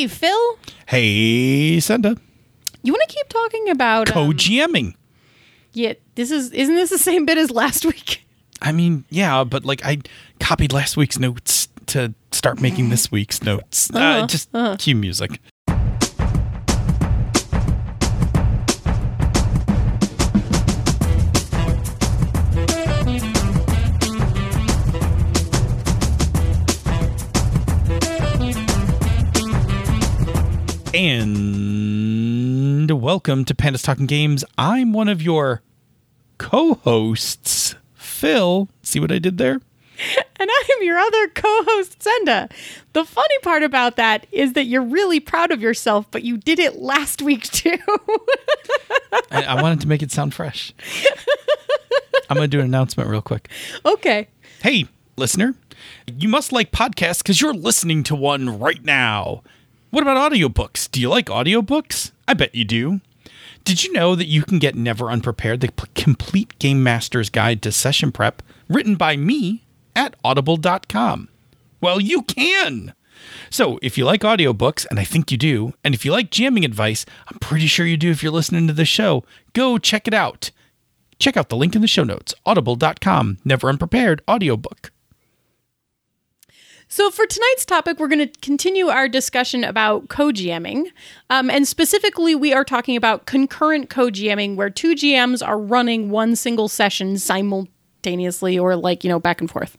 Hey, Phil. Hey, Senda. You want to keep talking about co-GMing? Yeah, isn't this the same bit as last week? I mean, yeah, but like I copied last week's notes to start making this week's notes. Cue music. And welcome to Pandas Talking Games. I'm one of your co-hosts, Phil. See what I did there? And I'm your other co-host, Senda. The funny part about that is that you're really proud of yourself, but you did it last week, too. I wanted to make it sound fresh. I'm going to do an announcement real quick. Okay. Hey, listener. You must like podcasts because you're listening to one right now. What about audiobooks? Do you like audiobooks? I bet you do. Did you know that you can get Never Unprepared, the complete Game Master's Guide to Session Prep, written by me at audible.com? Well, you can! So, if you like audiobooks, and I think you do, and if you like jamming advice, I'm pretty sure you do if you're listening to the show, go check it out. Check out the link in the show notes, audible.com, Never Unprepared audiobook. So for tonight's topic, we're going to continue our discussion about co-GMing. And specifically, we are talking about concurrent co-GMing, where two GMs are running one single session simultaneously or back and forth.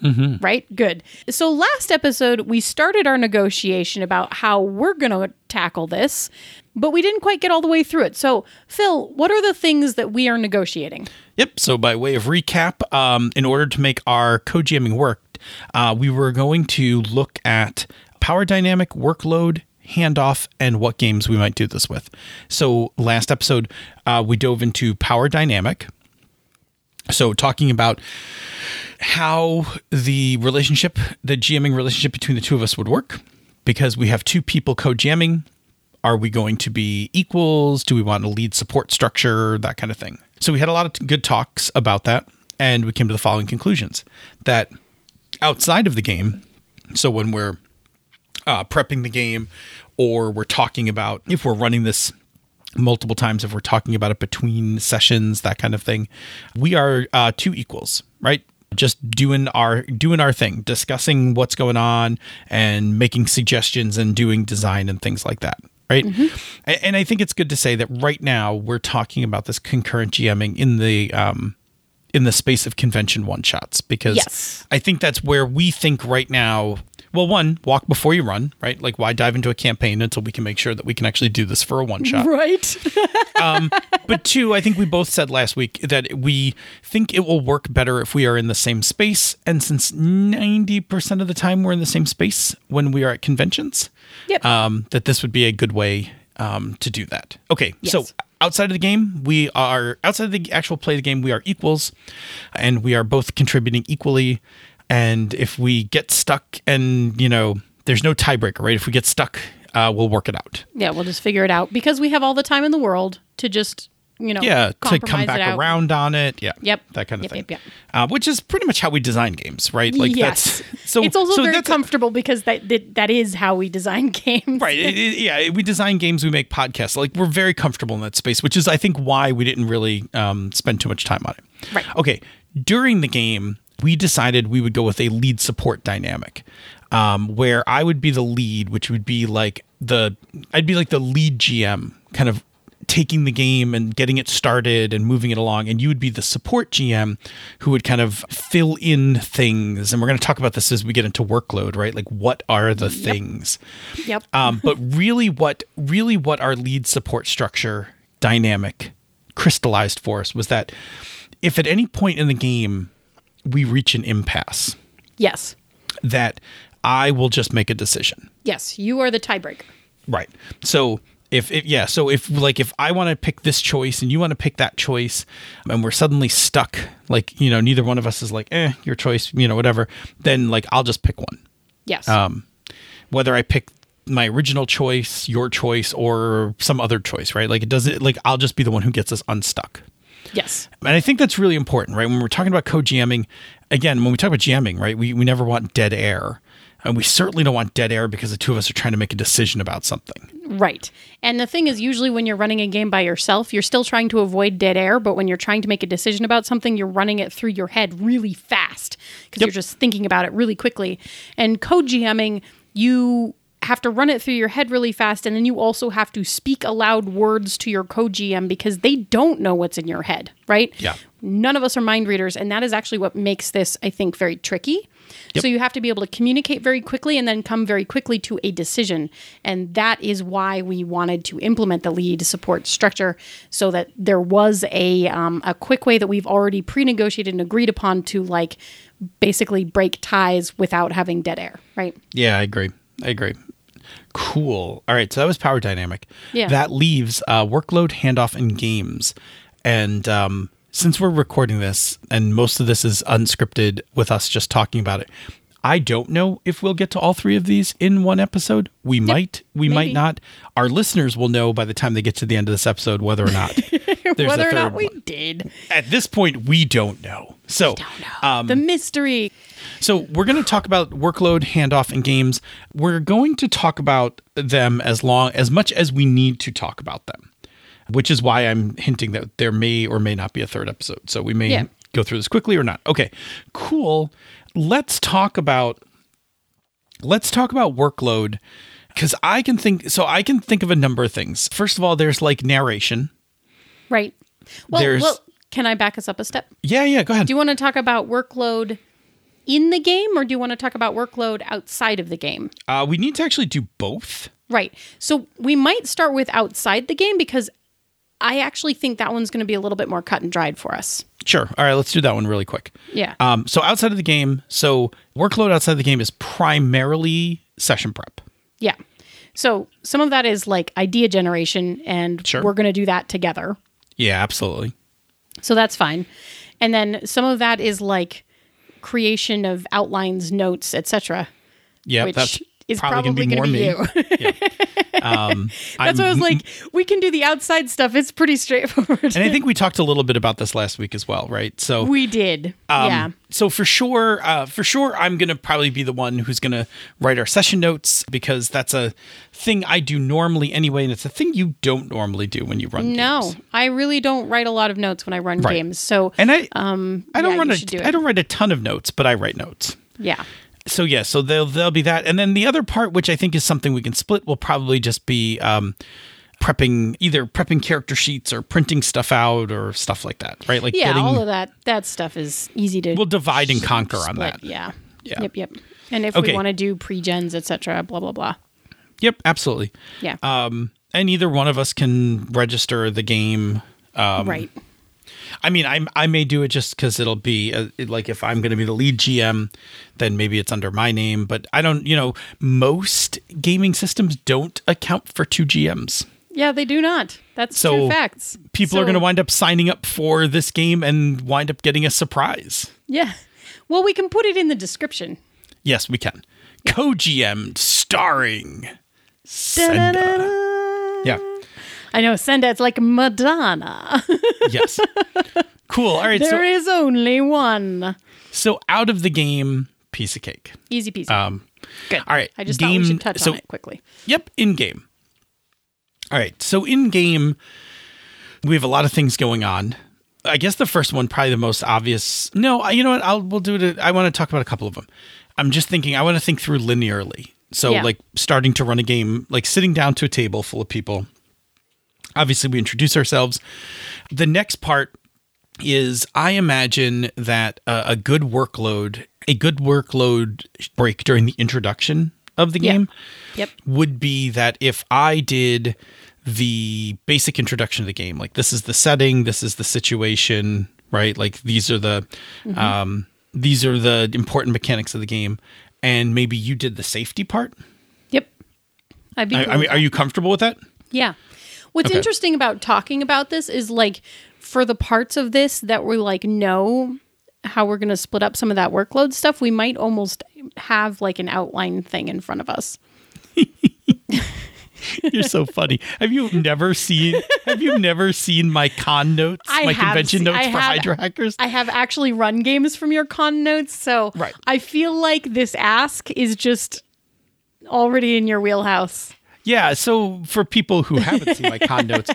Mm-hmm. Right? Good. So last episode, we started our negotiation about how we're going to tackle this, but we didn't quite get all the way through it. So, Phil, what are the things that we are negotiating? Yep. So by way of recap, in order to make our co-GMing work, we were going to look at power dynamic, workload, handoff, and what games we might do this with. So last episode, we dove into power dynamic. So talking about how the relationship, the GMing relationship between the two of us would work, because we have two people co-GMing. Are we going to be equals? Do we want a lead support structure? That kind of thing. So we had a lot of good talks about that, and we came to the following conclusions. That outside of the game, so when we're prepping the game, or we're talking about, if we're running this multiple times, if we're talking about it between sessions, that kind of thing, we are two equals, right? Just doing our thing, discussing what's going on and making suggestions and doing design and things like that, right? Mm-hmm. And I think it's good to say that right now we're talking about this concurrent GMing in the space of convention one-shots, because yes. I think that's where we think right now, well, one, walk before you run, right? Like, why dive into a campaign until we can make sure that we can actually do this for a one-shot? Right. But two, I think we both said last week that we think it will work better if we are in the same space. And since 90% of the time we're in the same space when we are at conventions, yep. That this would be a good way to do that. Okay, yes. So outside of the actual play of the game, we are equals, and we are both contributing equally. And if we get stuck and, there's no tiebreaker, right? If we get stuck, we'll work it out. Yeah, we'll just figure it out because we have all the time in the world to just, to come back around on it. Yeah. Yep. That kind of thing. Yep. Which is pretty much how we design games, right? Like, yes. That's, so it's also very comfortable because that is how we design games. Right. We design games, we make podcasts. Like, we're very comfortable in that space, which is, I think, why we didn't really spend too much time on it. Right. Okay. During the game, we decided we would go with a lead support dynamic, where I would be the lead, which would be I'd be like the lead GM, kind of taking the game and getting it started and moving it along. And you would be the support GM who would kind of fill in things. And we're going to talk about this as we get into workload, right? Like, what are the things? Yep. But really what our lead support structure dynamic crystallized for us was that if at any point in the game we reach an impasse. Yes. That I will just make a decision. Yes. You are the tiebreaker. Right. So if I want to pick this choice and you want to pick that choice, and we're suddenly stuck, neither one of us is your choice, whatever, then I'll just pick one. Yes. Whether I pick my original choice, your choice, or some other choice, right? I'll just be the one who gets us unstuck. Yes. And I think that's really important, right? When we're talking about co-GMing, again, when we talk about GMing, right, we never want dead air. And we certainly don't want dead air because the two of us are trying to make a decision about something. Right. And the thing is, usually when you're running a game by yourself, you're still trying to avoid dead air. But when you're trying to make a decision about something, you're running it through your head really fast because you're just thinking about it really quickly. And co-GMing, you have to run it through your head really fast. And then you also have to speak aloud words to your co-GM because they don't know what's in your head, right? Yeah. None of us are mind readers. And that is actually what makes this, I think, very tricky. Yep. So you have to be able to communicate very quickly and then come very quickly to a decision. And that is why we wanted to implement the lead support structure so that there was a quick way that we've already pre-negotiated and agreed upon to like basically break ties without having dead air, right? Yeah, I agree. Cool. All right. So that was power dynamic. Yeah. That leaves workload, handoff, and games. And since we're recording this, and most of this is unscripted with us just talking about it, I don't know if we'll get to all three of these in one episode. We might. We might not. Our listeners will know by the time they get to the end of this episode whether or not there's whether a third or not we one. Did. At this point, we don't know. So we don't know. The mystery. So we're going to talk about workload, handoff, and games. We're going to talk about them as much as we need to talk about them. Which is why I'm hinting that there may or may not be a third episode. So we may go through this quickly or not. Okay, cool. Let's talk about workload because I can think of a number of things. First of all, there's like narration. Right. Well, can I back us up a step? Yeah, go ahead. Do you want to talk about workload in the game or do you want to talk about workload outside of the game? We need to actually do both. Right. So we might start with outside the game because I actually think that one's going to be a little bit more cut and dried for us. Sure. All right. Let's do that one really quick. Yeah. So outside of the game, so workload outside of the game is primarily session prep. Yeah. So some of that is like idea generation and we're going to do that together. Yeah, absolutely. So that's fine. And then some of that is like creation of outlines, notes, etc. Yeah. It's probably going to be you. Yeah. That's why I was like, we can do the outside stuff. It's pretty straightforward. And I think we talked a little bit about this last week as well, right? So we did. So for sure, I'm going to probably be the one who's going to write our session notes because that's a thing I do normally anyway. And it's a thing you don't normally do when you run games. No, I really don't write a lot of notes when I run games. So and I don't write a ton of notes, but I write notes. Yeah. So yeah, so there'll be that. And then the other part, which I think is something we can split, will probably just be prepping character sheets or printing stuff out or stuff like that, right? Like all of that. That stuff is easy to... We'll divide and conquer on that. Yeah. Yep. And if we want to do pre-gens, et cetera, blah, blah, blah. Yep, absolutely. Yeah. And either one of us can register the game. Right. I mean, I may do it just because it'll be like if I'm going to be the lead GM, then maybe it's under my name. But I don't, most gaming systems don't account for two GMs. Yeah, they do not. That's two facts. People are going to wind up signing up for this game and wind up getting a surprise. Yeah. Well, we can put it in the description. Yes, we can. Co-GM'd starring Senda. Da-da-da. Yeah. I know, Senda, it's like Madonna. Yes. Cool. All right. There is only one. So out of the game, piece of cake. Easy peasy. Good. All right. I just thought we should touch on it quickly. Yep. In game. All right. So in game, we have a lot of things going on. I guess the first one, probably the most obvious. No, you know what? We'll do it. I want to talk about a couple of them. I'm just thinking, I want to think through linearly. So like starting to run a game, like sitting down to a table full of people. Obviously, we introduce ourselves. The next part is I imagine that a good workload break during the introduction of the game would be that if I did the basic introduction of the game, like this is the setting, this is the situation, right? Like these are the important mechanics of the game, and maybe you did the safety part. Yep. Are you comfortable with that? Yeah. What's interesting about talking about this is like for the parts of this that we like know how we're going to split up some of that workload stuff, we might almost have like an outline thing in front of us. You're so funny. Have you never seen my con notes, my convention notes for Hydra Hackers? I have actually run games from your con notes, so right. I feel like this ask is just already in your wheelhouse. Yeah, so for people who haven't seen my con notes,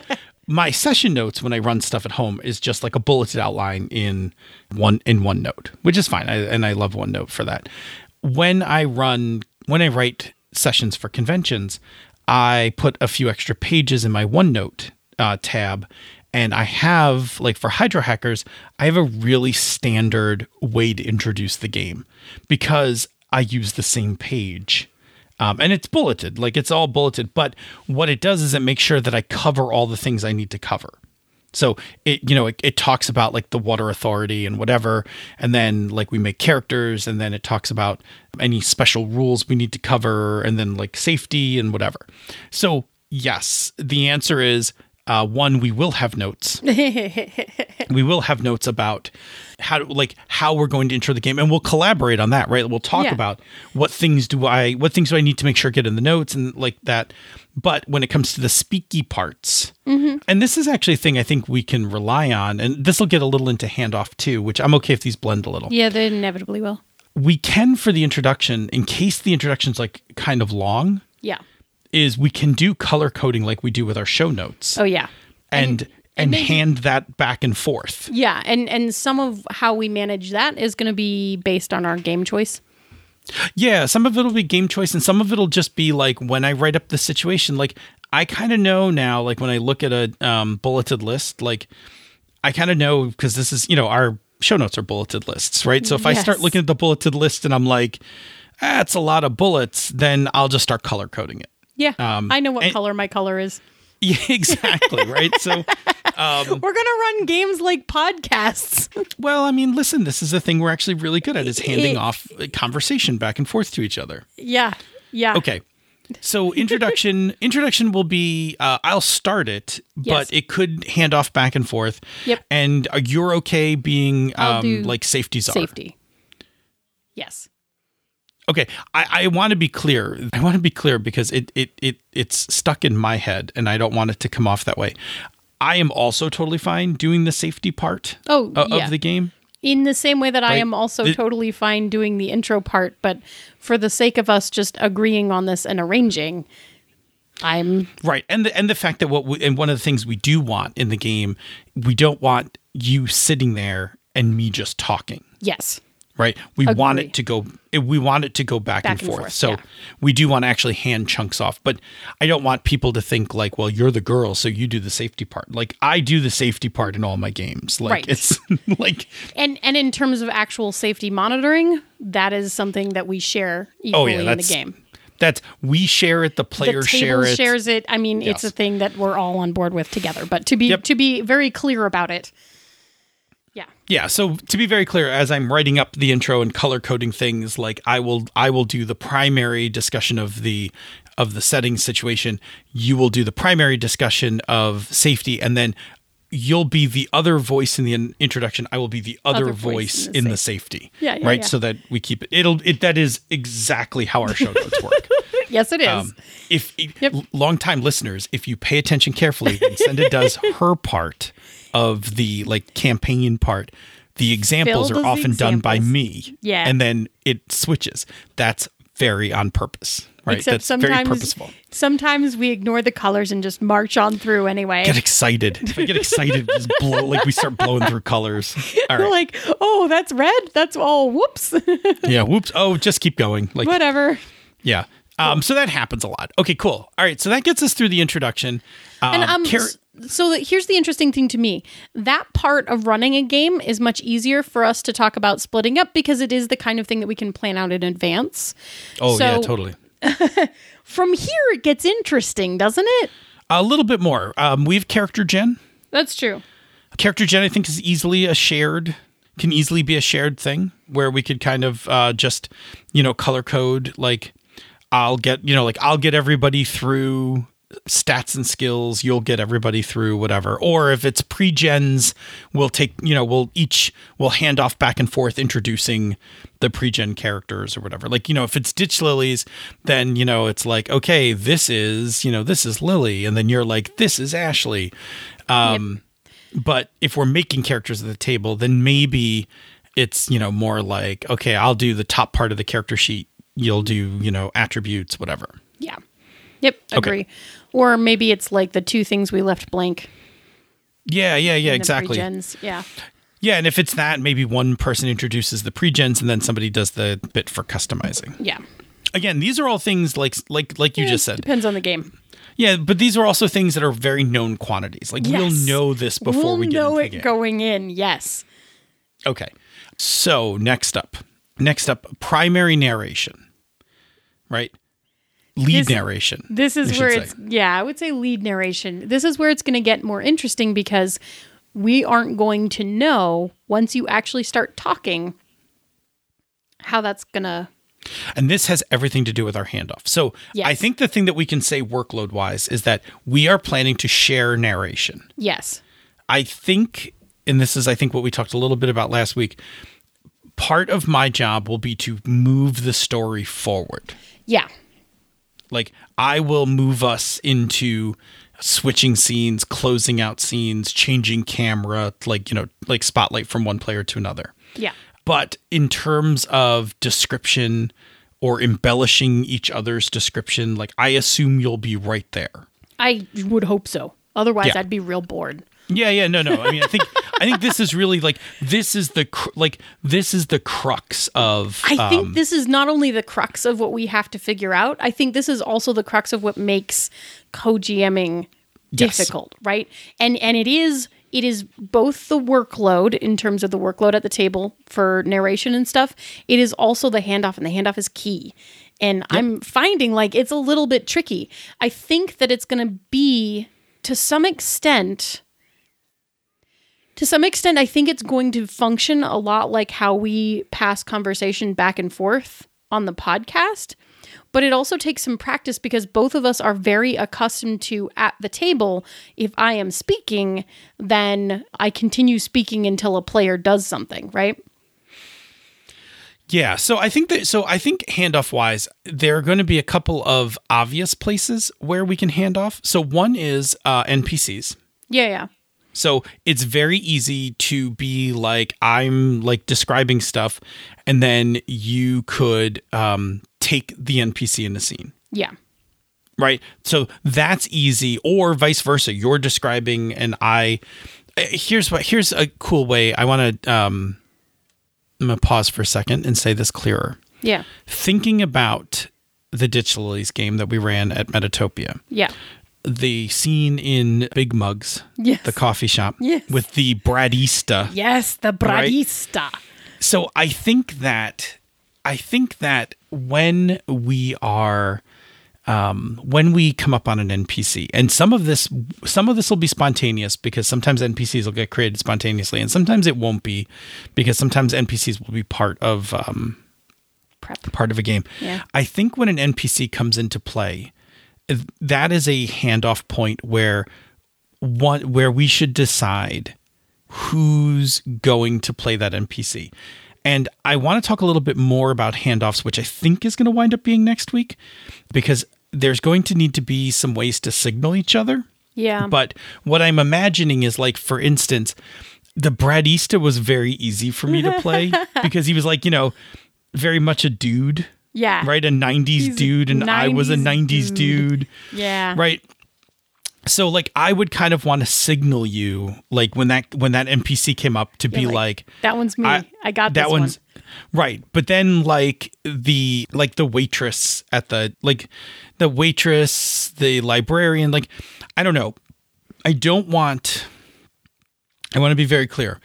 my session notes when I run stuff at home is just like a bulleted outline in OneNote, which is fine, and I love OneNote for that. When I write sessions for conventions, I put a few extra pages in my OneNote tab, and I have, like for Hydra Hackers, I have a really standard way to introduce the game because I use the same page. And it's bulleted, like it's all bulleted. But what it does is it makes sure that I cover all the things I need to cover. So it talks about like the water authority and whatever. And then like we make characters, and then it talks about any special rules we need to cover, and then like safety and whatever. So yes, the answer is one, we will have notes. We will have notes about how we're going to intro the game, and we'll collaborate on that, right? We'll talk about what things do I need to make sure get in the notes and like that. But when it comes to the speaky parts, and this is actually a thing I think we can rely on, and this will get a little into handoff too, which I'm okay if these blend a little. Yeah, they inevitably will. We can, for the introduction, in case the introduction's like kind of long. Yeah. Is we can do color coding like we do with our show notes. Oh, yeah. And maybe, hand that back and forth. Yeah, and some of how we manage that is going to be based on our game choice. Yeah, some of it will be game choice, and some of it will just be like when I write up the situation, like I kind of know now, like when I look at a bulleted list, like I kind of know because this is, our show notes are bulleted lists, right? So if I start looking at the bulleted list and I'm like, it's a lot of bullets, then I'll just start color coding it. Yeah, I know what color my color is. Yeah, exactly, right? So we're going to run games like podcasts. Well, I mean, listen, this is the thing we're actually really good at is handing off conversation back and forth to each other. Yeah, yeah. Okay, so introduction will be, I'll start it, but it could hand off back and forth. Yep. And you're okay being like safety. Yes. Okay, I want to be clear. I want to be clear because it's stuck in my head and I don't want it to come off that way. I am also totally fine doing the safety part of the game. In the same way that I am also totally fine doing the intro part, but for the sake of us just agreeing on this and arranging, I'm... Right, and the fact that one of the things we do want in the game, we don't want you sitting there and me just talking. Yes. Right. We want it to go back and forth. So we do want to actually hand chunks off, but I don't want people to think like, well, you're the girl, so you do the safety part. Like I do the safety part in all my games. Like it's like, and in terms of actual safety monitoring, that is something that we share equally in the game. That's we share it. The player shares it. I mean, It's a thing that we're all on board with together, but to be very clear about it. Yeah. So to be very clear, as I'm writing up the intro and color coding things, like I will do the primary discussion of the setting situation. You will do the primary discussion of safety, and then you'll be the other voice in the introduction. I will be the other voice in the safety. Yeah. Right. Yeah. So that we keep it. That is exactly how our show notes work. Yes, it is. Long-time listeners, if you pay attention carefully, Senda does her part of the like campaign part. The examples are often done by me. Yeah. And then it switches. That's very on purpose, right? Except that's very purposeful. Sometimes we ignore the colors and just march on through anyway. Get excited. If I get excited, just blow, like we start blowing through colors. All right. Like, oh, that's red. That's all. Whoops. Yeah. Whoops. Oh, just keep going. Like whatever. Yeah. So that happens a lot. Okay, cool. All right, so that gets us through the introduction. So here's the interesting thing to me. That part of running a game is much easier for us to talk about splitting up because it is the kind of thing that we can plan out in advance. Oh, yeah, totally. From here, it gets interesting, doesn't it? A little bit more. We have character gen. That's true. Character gen, I think, is easily be a shared thing where we could kind of just, color code, like... I'll get everybody through stats and skills, you'll get everybody through whatever. Or if it's pre-gens, we'll take, you know, we'll hand off back and forth introducing the pre-gen characters or whatever. Like, you know, if it's Ditch Lilies, then, you know, it's like, okay, this is, you know, this is Lily. And then you're like, this is Ashley. Yep. But if we're making characters at the table, then maybe it's, you know, more like, okay, I'll do the top part of the character sheet. You'll do, you know, attributes, whatever. Yeah. Yep. Agree. Okay. Or maybe it's like the two things we left blank. Yeah. Exactly. Pre-gens. Yeah. Yeah. And if it's that, maybe one person introduces the pre-gens and then somebody does the bit for customizing. Yeah. Again, these are all things like you just said. Depends on the game. Yeah. But these are also things that are very known quantities. Like we'll know this before we get into the game. Going in. Yes. Okay. So next up, primary narration, right? Lead narration. This is where it's, I would say lead narration. This is where it's going to get more interesting because we aren't going to know once you actually start talking how that's going to. And this has everything to do with our handoff. So yes. I think the thing that we can say workload wise is that we are planning to share narration. Yes. I think, and this is, I think what we talked a little bit about last week, part of my job will be to move the story forward. Yeah. Like, I will move us into switching scenes, closing out scenes, changing camera, like, you know, like spotlight from one player to another. Yeah. But in terms of description or embellishing each other's description, like, I assume you'll be right there. I would hope so. Otherwise, I'd be real bored. No. I mean, I think this is really like, this is the crux of. I think this is not only the crux of what we have to figure out. I think this is also the crux of what makes co-GMing difficult, right? And it is both the workload in terms of the workload at the table for narration and stuff. It is also the handoff, and the handoff is key. And I'm finding like it's a little bit tricky. I think that it's going to be to some extent, I think it's going to function a lot like how we pass conversation back and forth on the podcast. But it also takes some practice because both of us are very accustomed to at the table. If I am speaking, then I continue speaking until a player does something, right? Yeah. So I think handoff wise, there are going to be a couple of obvious places where we can hand off. So one is NPCs. Yeah. So it's very easy to be like, I'm like describing stuff, and then you could take the NPC in the scene. Yeah. Right. So that's easy, or vice versa. You're describing, and I. Here's a cool way. I want to. I'm gonna pause for a second and say this clearer. Yeah. Thinking about the Ditch Lilies game that we ran at Metatopia. Yeah. The scene in Big Mugs, the coffee shop, with the Bradista. Yes, the Bradista. Right? So I think that when we are, when we come up on an NPC, and some of this will be spontaneous because sometimes NPCs will get created spontaneously, and sometimes it won't be, because sometimes NPCs will be part of a game. Yeah. I think when an NPC comes into play, that is a handoff point where we should decide who's going to play that NPC. And I want to talk a little bit more about handoffs, which I think is going to wind up being next week, because there's going to need to be some ways to signal each other. Yeah. But what I'm imagining is, like, for instance, the Bradista was very easy for me to play because he was, like, you know, very much a dude. Yeah. Right? A 90s dude. And I was a 90s dude. Yeah. Right. So, like, I would kind of want to signal you, like, when that NPC came up, to be like, that one's me. I got that one. Right. But then, like, the waitress at the, like, the waitress, the librarian, like, I don't know. I want to be very clear.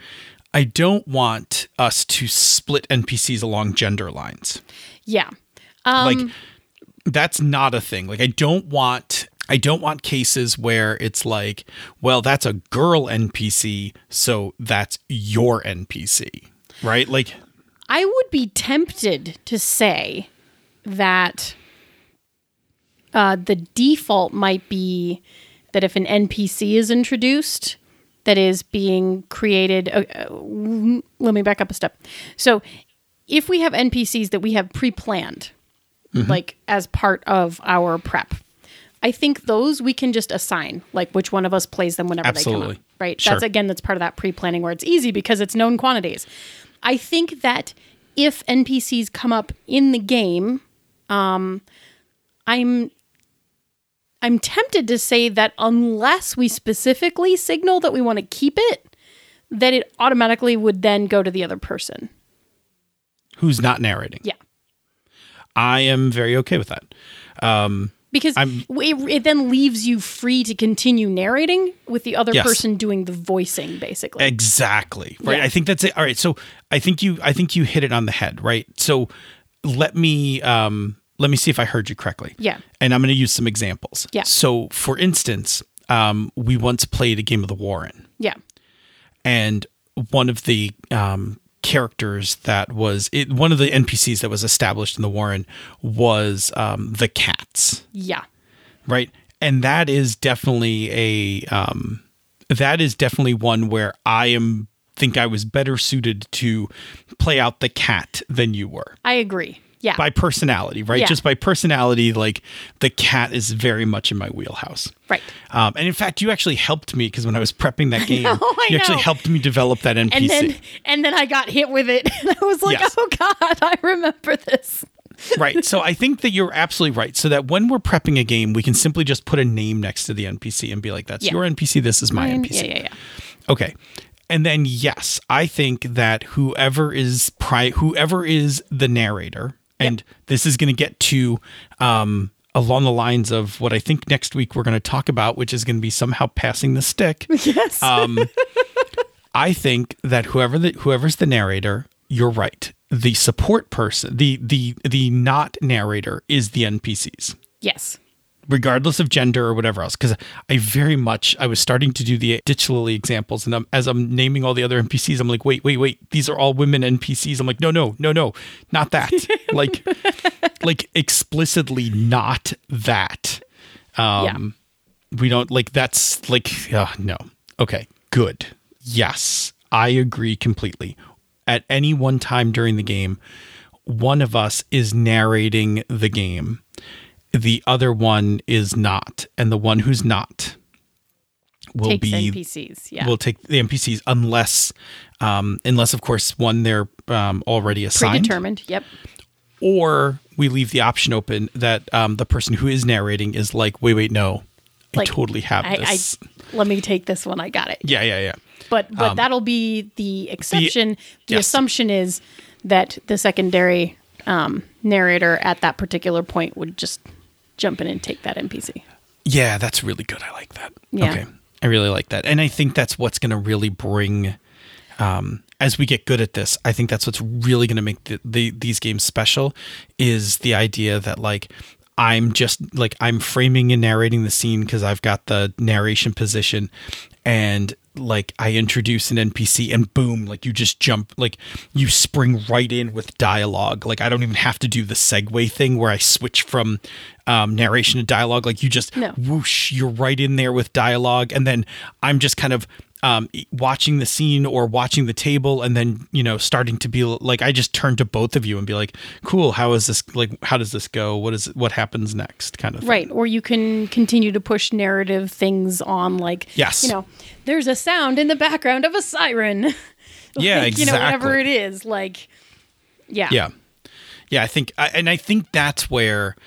I don't want us to split NPCs along gender lines. Yeah. Like, that's not a thing. Like, I don't want cases where it's like, well, that's a girl NPC, so that's your NPC, right? Like, I would be tempted to say that the default might be that if an NPC is introduced that is being created, let me back up a step. So if we have NPCs that we have pre-planned, like as part of our prep, I think those we can just assign, like which one of us plays them whenever they come up, right? Sure. That's part of that pre-planning where it's easy because it's known quantities. I think that if NPCs come up in the game, I'm tempted to say that unless we specifically signal that we want to keep it, that it automatically would then go to the other person. Who's not narrating. Yeah. I am very okay with that. Because it then leaves you free to continue narrating with the other person doing the voicing, basically. Exactly. Right. Yeah. I think that's it. All right. So I think you hit it on the head, right? So let me see if I heard you correctly. Yeah. And I'm going to use some examples. Yeah. So for instance, we once played a game of The Warren. Yeah. And one of the characters that was one of the NPCs that was established in The Warren was the cats. Yeah. Right. And that is definitely one where I think I was better suited to play out the cat than you were. I agree. Yeah. By personality, right? Yeah. Just by personality, like the cat is very much in my wheelhouse. Right. And in fact, you actually helped me because when I was prepping that game, actually helped me develop that NPC. And then I got hit with it. And I was like, oh God, I remember this. Right. So I think that you're absolutely right. So that when we're prepping a game, we can simply just put a name next to the NPC and be like, that's your NPC. This is my NPC. Yeah. Okay. And then, yes, I think that whoever is the narrator, and this is going to get to along the lines of what I think next week we're going to talk about, which is going to be somehow passing the stick. Yes. I think that whoever's the narrator, you're right. The support person, the not narrator is the NPCs. Yes. Regardless of gender or whatever else, because I was starting to do the Ditch Lily examples, and as I'm naming all the other NPCs, I'm like, wait, these are all women NPCs. I'm like, no, not that. like explicitly not that. We don't like that's like no. Okay, good. Yes, I agree completely. At any one time during the game, one of us is narrating the game. The other one is not, and the one who's not will be NPCs. Yeah, will take the NPCs unless of course one they're already assigned, predetermined. Yep. Or we leave the option open that the person who is narrating is like, wait, no, like, I totally have this. Let me take this one. I got it. Yeah. But that'll be the exception. The assumption is that the secondary narrator at that particular point would just jump in and take that NPC. Yeah, that's really good. I like that. Yeah. Okay. I really like that. And I think that's what's going to really bring, as we get good at this, I think that's what's really going to make these games special is the idea that like, I'm framing and narrating the scene because I've got the narration position and like I introduce an NPC and boom, like you just jump, like you spring right in with dialogue. Like I don't even have to do the segue thing where I switch from narration to dialogue. Like you just whoosh, you're right in there with dialogue. And then I'm just kind of watching the scene or watching the table. And then, starting to be like, I just turn to both of you and be like, cool, how is this? Like, how does this go? What happens next? Kind of. Right. Thing. Or you can continue to push narrative things on like, there's a sound in the background of a siren. Exactly. Whatever it is, like, Yeah. I think that's where,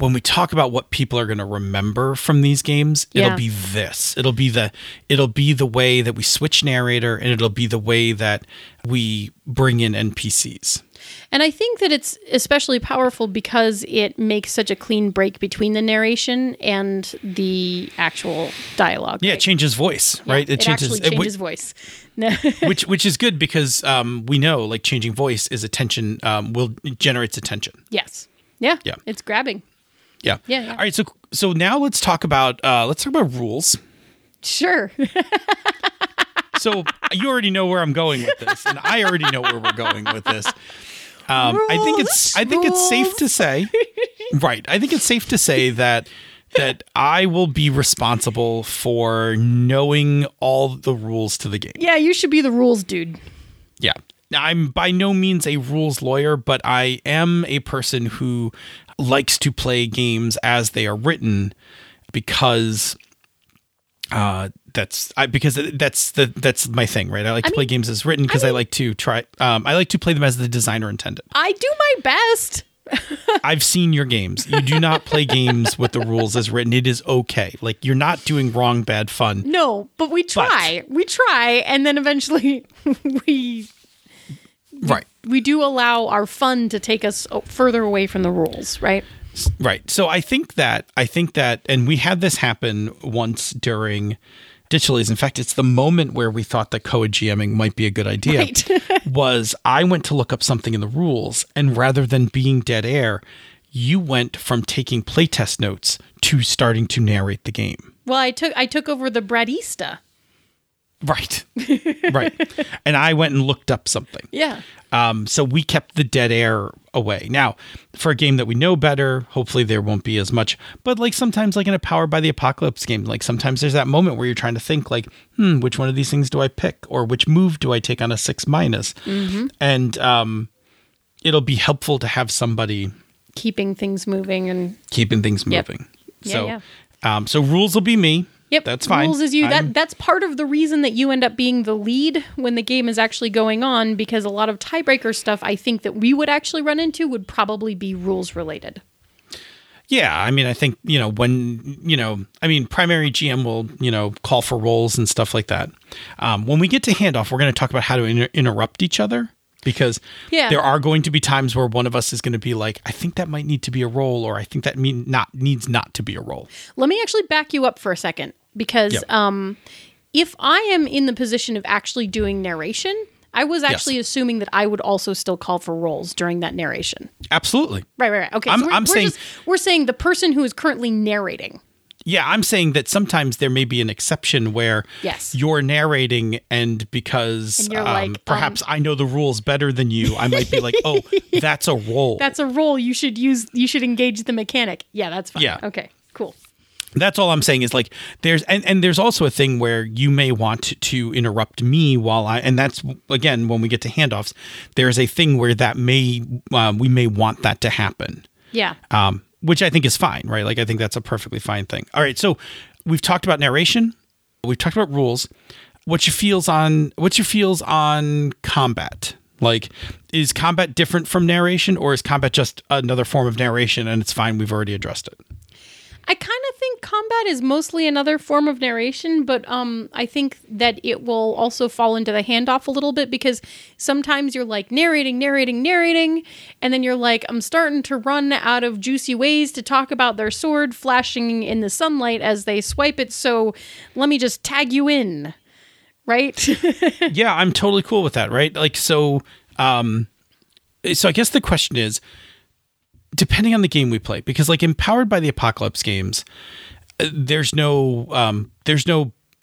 when we talk about what people are going to remember from these games, it'll be this. It'll be the way that we switch narrator, and it'll be the way that we bring in NPCs. And I think that it's especially powerful because it makes such a clean break between the narration and the actual dialogue. Yeah, right? It changes voice, right? Yeah, it changes voice. which is good because we know like changing voice is attention, generates attention. Yes. Yeah. It's grabbing. Yeah. All right. So now let's talk about rules. Sure. So you already know where I'm going with this, and I already know where we're going with this. I think it's safe to say, right. I think it's safe to say that I will be responsible for knowing all the rules to the game. Yeah, you should be the rules dude. Yeah. I'm by no means a rules lawyer, but I am a person who likes to play games as they are written because that's my thing, right? I like to play games as written because I like to try. I like to play them as the designer intended. I do my best. I've seen your games. You do not play games with the rules as written. It is okay. Like, you're not doing wrong, bad, fun. No, but we try. But, we try, and then eventually we... Right. We do allow our fun to take us further away from the rules, right? Right. So I think that, and we had this happen once during Ditch Lilies. In fact, it's the moment where we thought that co-GMing might be a good idea. Right. Was I went to look up something in the rules, and rather than being dead air, you went from taking playtest notes to starting to narrate the game. Well, I took over the Bradista. Right. Right. And I went and looked up something. Yeah. So we kept the dead air away. Now, for a game that we know better, hopefully there won't be as much. But like sometimes like in a Powered by the Apocalypse game, like sometimes there's that moment where you're trying to think like, which one of these things do I pick? Or which move do I take on a 6-? Mm-hmm. And it'll be helpful to have somebody... Keeping things moving. Yep. So, so rules will be me. Yep, that's fine. Rules is you. That's part of the reason that you end up being the lead when the game is actually going on, because a lot of tiebreaker stuff I think that we would actually run into would probably be rules related. Yeah, I mean, I think, primary GM will, call for roles and stuff like that. When we get to handoff, we're going to talk about how to interrupt each other. Because there are going to be times where one of us is going to be like, I think that might need to be a role, or I think that needs not to be a role. Let me actually back you up for a second, because if I am in the position of actually doing narration, I was actually assuming that I would also still call for roles during that narration. Absolutely. Right. Okay, we're saying the person who is currently narrating. Yeah, I'm saying that sometimes there may be an exception where you're narrating, and because and perhaps I know the rules better than you, I might be like, oh, that's a role. That's a role. You should engage the mechanic. Yeah, that's fine. Yeah. Okay, cool. That's all I'm saying is like there's and there's also a thing where you may want to interrupt me while I, and that's again, when we get to handoffs, there's a thing where that may, we may want that to happen. Yeah. Which I think is fine, right? Like, I think that's a perfectly fine thing. All right, so we've talked about narration. We've talked about rules. What's your feels on combat? Like, is combat different from narration, or is combat just another form of narration and it's fine, we've already addressed it? I kind of think combat is mostly another form of narration, but I think that it will also fall into the handoff a little bit, because sometimes you're like narrating, and then you're like, I'm starting to run out of juicy ways to talk about their sword flashing in the sunlight as they swipe it, so let me just tag you in, right? Yeah, I'm totally cool with that, right? Like, so I guess the question is, depending on the game we play, because like in Powered by the Apocalypse games, there's no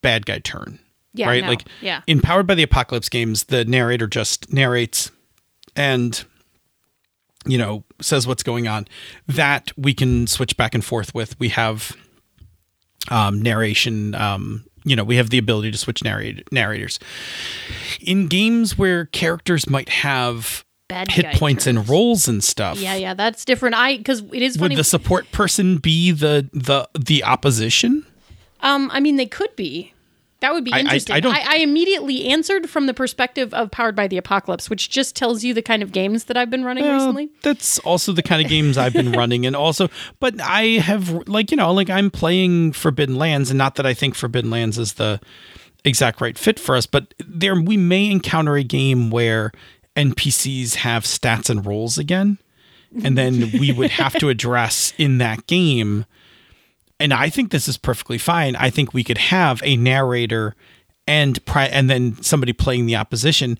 bad guy turn, right? No. Like in Powered by the Apocalypse games, the narrator just narrates and, says what's going on, that we can switch back and forth with. We have narration, we have the ability to switch narrators. In games where characters might have bad hit points turns and rolls and stuff. Yeah, that's different. Because it is funny. Would the support person be the opposition? I mean, they could be. That would be interesting. I immediately answered from the perspective of Powered by the Apocalypse, which just tells you the kind of games that I've been running recently. That's also the kind of games I've been running. And also, but I have, I'm playing Forbidden Lands, and not that I think Forbidden Lands is the exact right fit for us, but there we may encounter a game where NPCs have stats and roles again, and then we would have to address in that game, and I think this is perfectly fine. I think we could have a narrator and then somebody playing the opposition,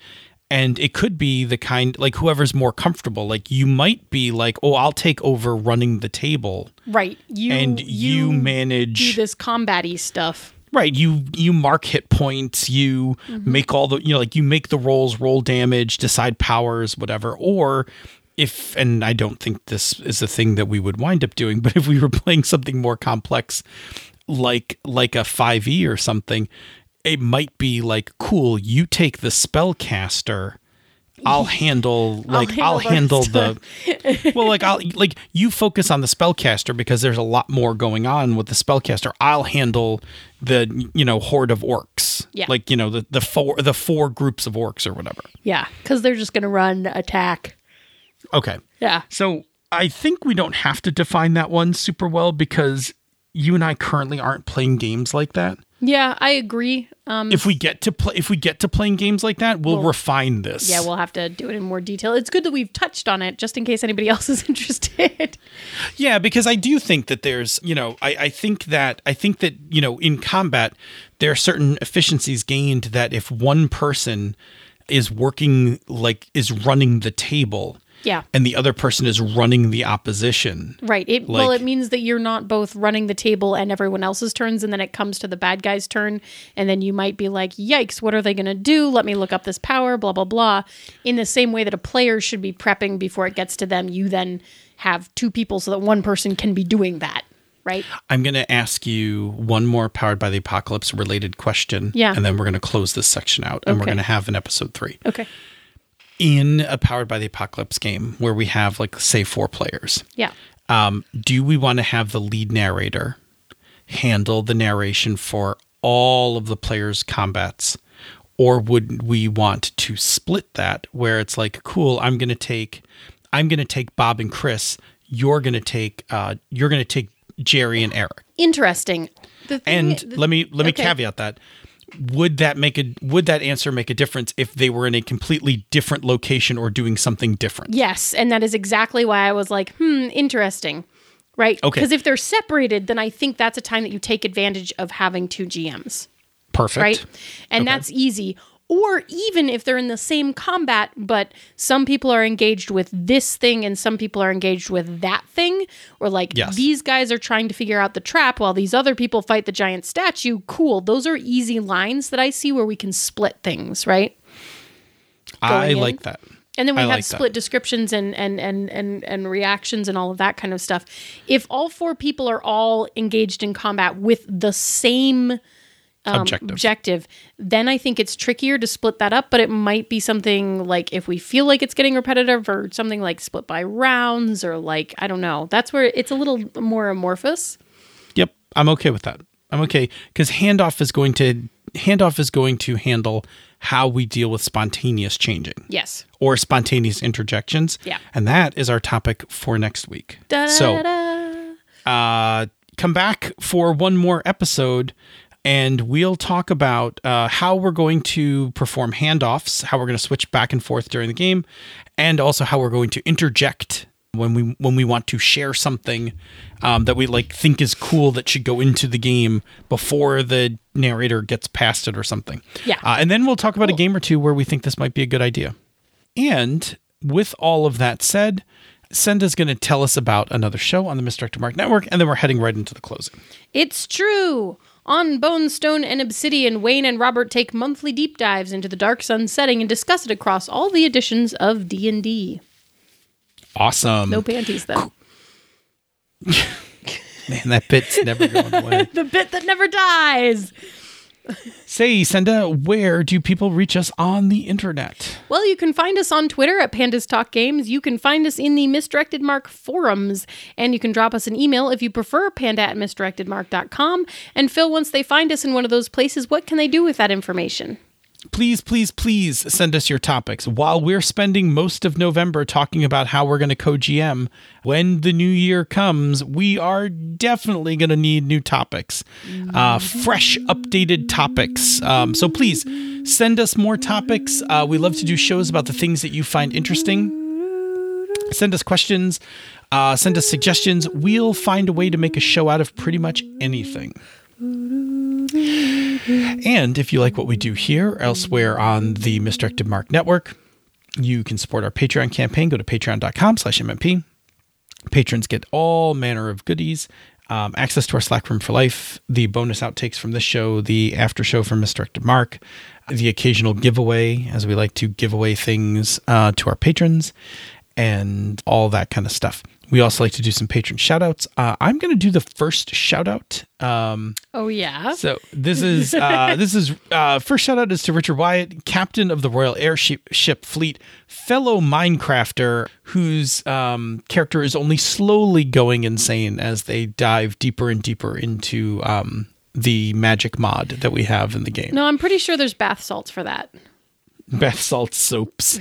and it could be the kind, like, whoever's more comfortable. Like, you might be like, oh, I'll take over running the table. Right. You manage... do this combat-y stuff. Right, you mark hit points, you make all the, you make the rolls, roll damage, decide powers, whatever. Or and I don't think this is the thing that we would wind up doing, but if we were playing something more complex, like a 5e or something, it might be like, cool, you take the spellcaster, I'll handle the well, like I'll like you focus on the spellcaster because there's a lot more going on with the spellcaster. I'll handle the, you know, horde of orcs. Yeah. Like, you know, the four groups of orcs or whatever. Yeah, cuz they're just going to run attack. Okay. Yeah. So, I think we don't have to define that one super well because you and I currently aren't playing games like that. Yeah, I agree. If we get to playing games like that, we'll refine this. Yeah, we'll have to do it in more detail. It's good that we've touched on it just in case anybody else is interested. Yeah, because I do think that there's, you know, I think that, you know, in combat, there are certain efficiencies gained that if one person is working, like, is running the table. Yeah. And the other person is running the opposition. Right. It means that you're not both running the table and everyone else's turns, and then it comes to the bad guy's turn, and then you might be like, yikes, what are they going to do? Let me look up this power, blah, blah, blah. In the same way that a player should be prepping before it gets to them, you then have two people so that one person can be doing that, right? I'm going to ask you one more Powered by the Apocalypse related question, yeah, and then we're going to close this section out, and okay, we're going to have an episode 3. Okay. In a Powered by the Apocalypse game where we have, like, say, 4 players. Yeah. Do we want to have the lead narrator handle the narration for all of the players' combats? Or would we want to split that where it's like, cool, I'm going to take Bob and Chris. You're going to take Jerry and Eric. Interesting. Let me caveat that. Would that answer make a difference if they were in a completely different location or doing something different? Yes, and that is exactly why I was like, interesting, right? Okay. Because if they're separated, then I think that's a time that you take advantage of having 2 GMs. Perfect. Right? And that's easy. Or even if they're in the same combat, but some people are engaged with this thing and some people are engaged with that thing, or like, yes, these guys are trying to figure out the trap while these other people fight the giant statue. Cool. Those are easy lines that I see where we can split things, right? Like that. And then we have split descriptions and reactions and all of that kind of stuff. If all 4 people are all engaged in combat with the same objective, then I think it's trickier to split that up, but it might be something like, if we feel like it's getting repetitive, or something like split by rounds, or like, I don't know. That's where it's a little more amorphous. Yep. I'm okay with that. I'm okay. Because handoff is going to handle how we deal with spontaneous changing. Yes. Or spontaneous interjections. Yeah. And that is our topic for next week. So come back for one more episode, and we'll talk about how we're going to perform handoffs, how we're going to switch back and forth during the game, and also how we're going to interject when we want to share something that we like think is cool that should go into the game before the narrator gets past it or something. Yeah. And then we'll talk about a game or two where we think this might be a good idea. And with all of that said, Senda's going to tell us about another show on the Misdirected Mark Network, and then we're heading right into the closing. It's true. On Bone, Stone, and Obsidian, Wayne and Robert take monthly deep dives into the Dark Sun setting and discuss it across all the editions of D&D. Awesome. No panties, though. Man, that bit's never going away. The bit that never dies. Say, Senda, where do people reach us on the internet? Well, you can find us on Twitter at Pandas Talk Games. You can find us in the Misdirected Mark forums. And you can drop us an email if you prefer, panda@misdirectedmark.com. And Phil, once they find us in one of those places, what can they do with that information? Please, please, please send us your topics. While we're spending most of November talking about how we're going to co-GM, when the new year comes, we are definitely going to need new topics, fresh, updated topics. So please send us more topics. We love to do shows about the things that you find interesting. Send us questions, send us suggestions. We'll find a way to make a show out of pretty much anything. And if you like what we do here or elsewhere on the Misdirected Mark Network, you can support our Patreon campaign. Go to patreon.com/MMP. Patrons get all manner of goodies, access to our Slack room for life, the bonus outtakes from this show, the after show from Misdirected Mark, the occasional giveaway, as we like to give away things to our patrons. and all that kind of stuff. We also like to do some patron shout-outs. I'm going to do the first shout-out. So this is first shout-out is to Richard Wyatt, captain of the Royal Airship Fleet, fellow Minecrafter whose character is only slowly going insane as they dive deeper and deeper into the magic mod that we have in the game. No, I'm pretty sure there's bath salts for that. Bath salts, soaps,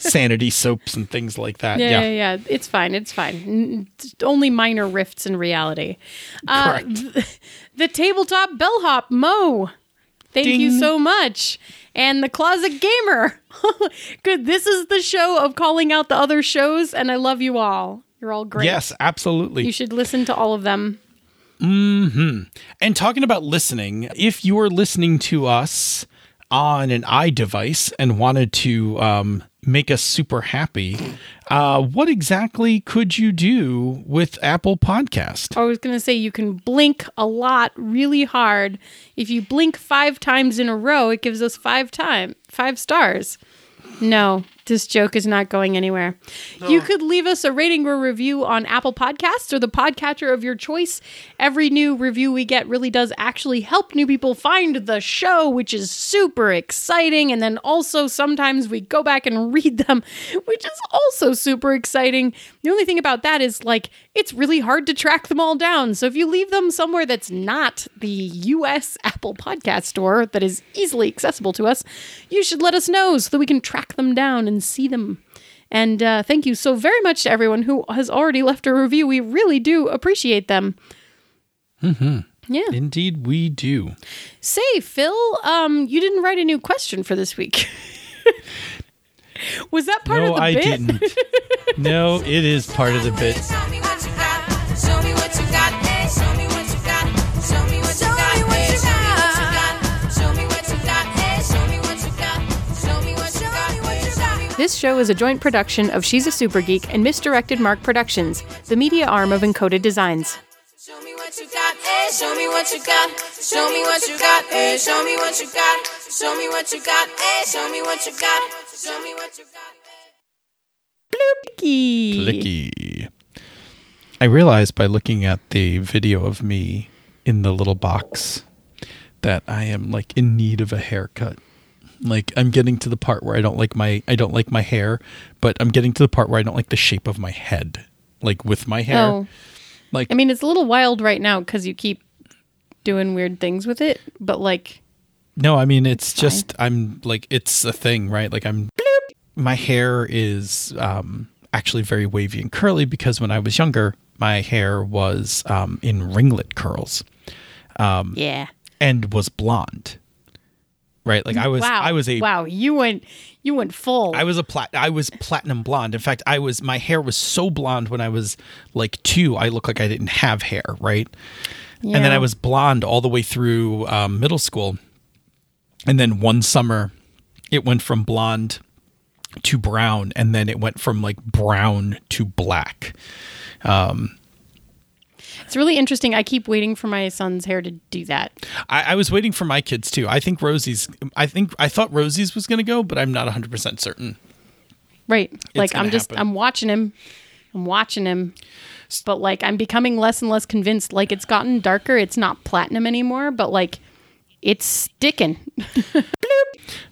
sanity soaps, and things like that. Yeah. It's fine. It's only minor rifts in reality. Correct. The tabletop bellhop, Mo. Thank you so much. And the closet gamer. Good. This is the show of calling out the other shows, and I love you all. You're all great. Yes, absolutely. You should listen to all of them. Mm-hmm. And talking about listening, if you are listening to us on an iDevice and wanted to make us super happy, what exactly could you do with Apple Podcast? I was going to say you can blink a lot really hard. If you blink 5 times in a row, it gives us 5 stars. No, this joke is not going anywhere. No. You could leave us a rating or review on Apple Podcasts or the podcatcher of your choice. Every new review we get really does actually help new people find the show, which is super exciting. And then also sometimes we go back and read them, which is also super exciting. The only thing about that is, like, it's really hard to track them all down. So if you leave them somewhere that's not the US Apple Podcast Store that is easily accessible to us, you should let us know so that we can track them down and see them. And thank you so very much to everyone who has already left a review. We really do appreciate them. Mm-hmm. Yeah. Indeed we do. Say, Phil, you didn't write a new question for this week. Was that part of the bit? No, I didn't. No, it is part of the bit. This show is a joint production of She's a Super Geek and Misdirected Mark Productions, the media arm of Encoded Designs. Show me what you got, eh? Show me what you got. Show me what you got, eh? Show me what you got. Show me what you got, eh? Show me what you got. Show me what you got. Blicky. I realized by looking at the video of me in the little box that I am, like, in need of a haircut. Like, I'm getting to the part where I don't like my hair, but I'm getting to the part where I don't like the shape of my head, like, with my hair. Oh. Like, I mean, it's a little wild right now because you keep doing weird things with it, but, like, no, I mean, it's just fine. I'm like, it's a thing, right? Like, my hair is actually very wavy and curly because when I was younger, my hair was in ringlet curls, and was blonde. Right, like you went full. I was platinum blonde. In fact, my hair was so blonde when I was like 2. I looked like I didn't have hair, right? Yeah. And then I was blonde all the way through middle school, and then one summer, it went from blonde to brown, and then it went from like brown to black. It's really interesting. I keep waiting for my son's hair to do that. I was waiting for my kids too. I thought Rosie's was going to go, but I'm not 100% certain. Right. Like, I'm watching him. But, like, I'm becoming less and less convinced. Like, it's gotten darker. It's not platinum anymore, but, like, it's sticking.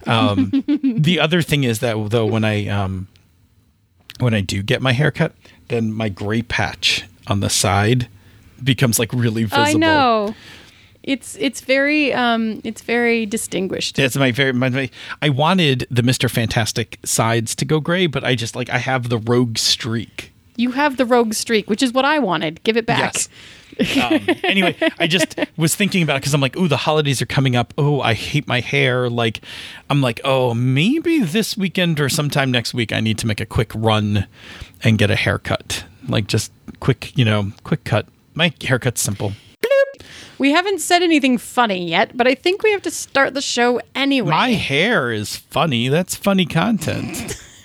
The other thing is that, though, when I do get my hair cut, then my gray patch on the side becomes, like, really visible. I know. It's very distinguished. It's my I wanted the Mr. Fantastic sides to go gray, but I just, like, I have the rogue streak. You have the rogue streak, which is what I wanted. Give it back. Yes. Anyway, I just was thinking about it because I'm like, the holidays are coming up. Oh, I hate my hair. Like, I'm like, oh, maybe this weekend or sometime next week I need to make a quick run and get a haircut. Like, just quick cut. My haircut's simple. We haven't said anything funny yet, but I think we have to start the show anyway. My hair is funny. That's funny content.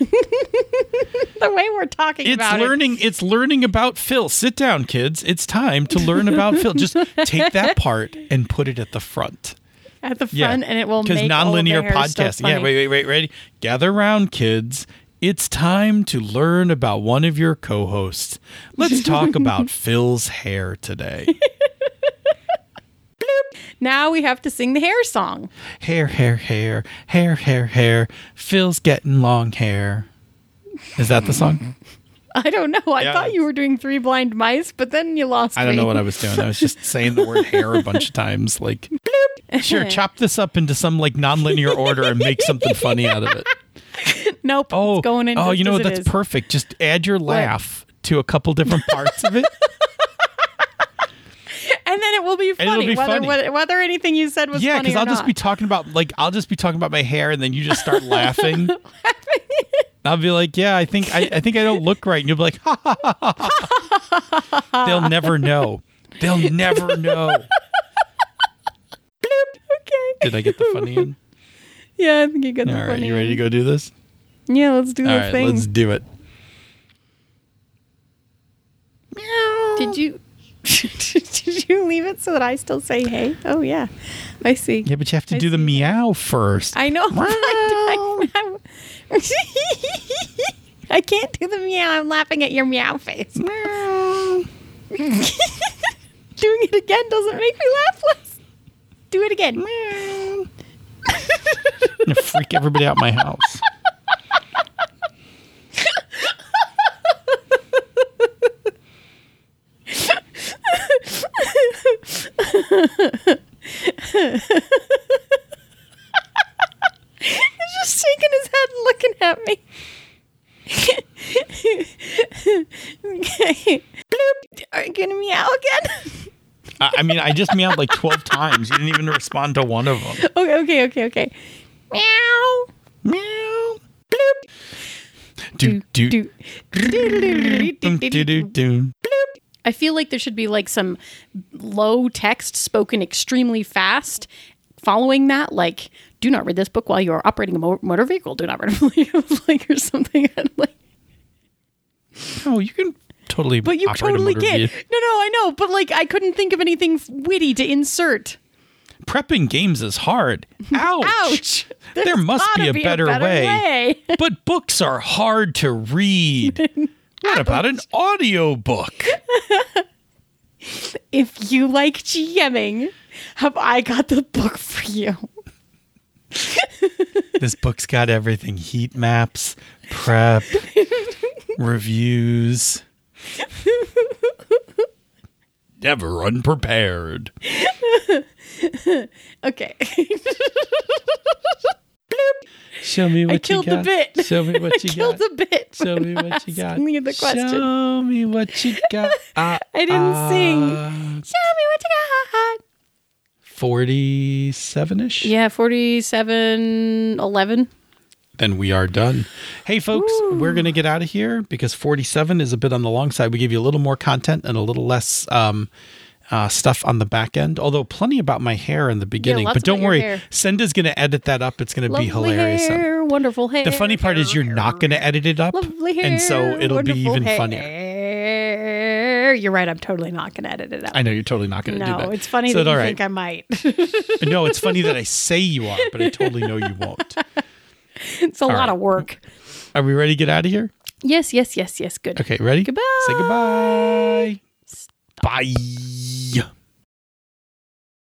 The way we're talking about it. It's learning about Phil. Sit down, kids. It's time to learn about Phil. Just take that part and put it at the front. At the front, and it will make all the hair stuff funny. Wait, ready? Gather around, kids. It's time to learn about one of your co-hosts. Let's talk about Phil's hair today. Now we have to sing the hair song. Hair, hair, hair, hair, hair, hair. Phil's getting long hair. Is that the song? I don't know. I thought you were doing Three Blind Mice, but then you lost me. I don't know what I was doing. I was just saying the word hair a bunch of times. Like, sure, chop this up into some like nonlinear order and make something funny out of it. Nope. Oh, it's going in. Oh, you know that's perfect. Just add your laugh to a couple different parts of it. And then it will be funny, whether anything you said was funny or not. Yeah, because I'll just be talking about, my hair, and then you just start laughing. I'll be like, yeah, I think I don't look right. And you'll be like, ha, ha, ha, ha, ha. They'll never know. They'll never know. Okay. Did I get the funny in? Yeah, I think you got the funny in. All right, you ready to go do this? Yeah, let's do the thing. All right, let's do it. Meow. Did you leave it so that I still say hey? Oh, yeah. I see. Yeah, but you have to do the meow first. I know. I can't do the meow. I'm laughing at your meow face. Meow. Doing it again doesn't make me laugh less. Do it again. Meow. I'm going to freak everybody out in my house. He's just shaking his head and looking at me. Okay. Are you gonna meow again? I mean, I just meowed like 12 times. You didn't even respond to one of them. Okay. Meow. Meow. Do do do do do do do. I feel like there should be like some low text spoken extremely fast following that, like, do not read this book while you are operating a motor vehicle. Do not read it like or something. Like, oh, you can totally but you operate totally a motor can. Vehicle. No, I know. But like, I couldn't think of anything witty to insert. Prepping games is hard. Ouch. There must be a better way. But books are hard to read. What about an audiobook? If you like GMing, have I got the book for you? This book's got everything. Heat maps, prep, reviews. Never Unprepared. Okay. Show me what you got. I killed the bit. Show me what you got. Killed the bit. Show me what you got. The question. Show me what you got. I didn't sing. Show me what you got. 47-ish? Yeah, 47:11. Then we are done. Hey, folks, we're going to get out of here because 47 is a bit on the long side. We give you a little more content and a little less... stuff on the back end, although plenty about my hair in the beginning, but don't worry, Senda's going to edit that up. It's going to be hilarious. Hair, wonderful hair. The funny part is you're not going to edit it up, hair, and so it'll be even funnier. You're right. I'm totally not going to edit it up. I know you're totally not going to do that. No, it's funny that you think I might. No, it's funny that I say you are, but I totally know you won't. It's a lot of work. Are we ready to get out of here? Yes. Good. Okay, ready? Goodbye. Say goodbye. Bye.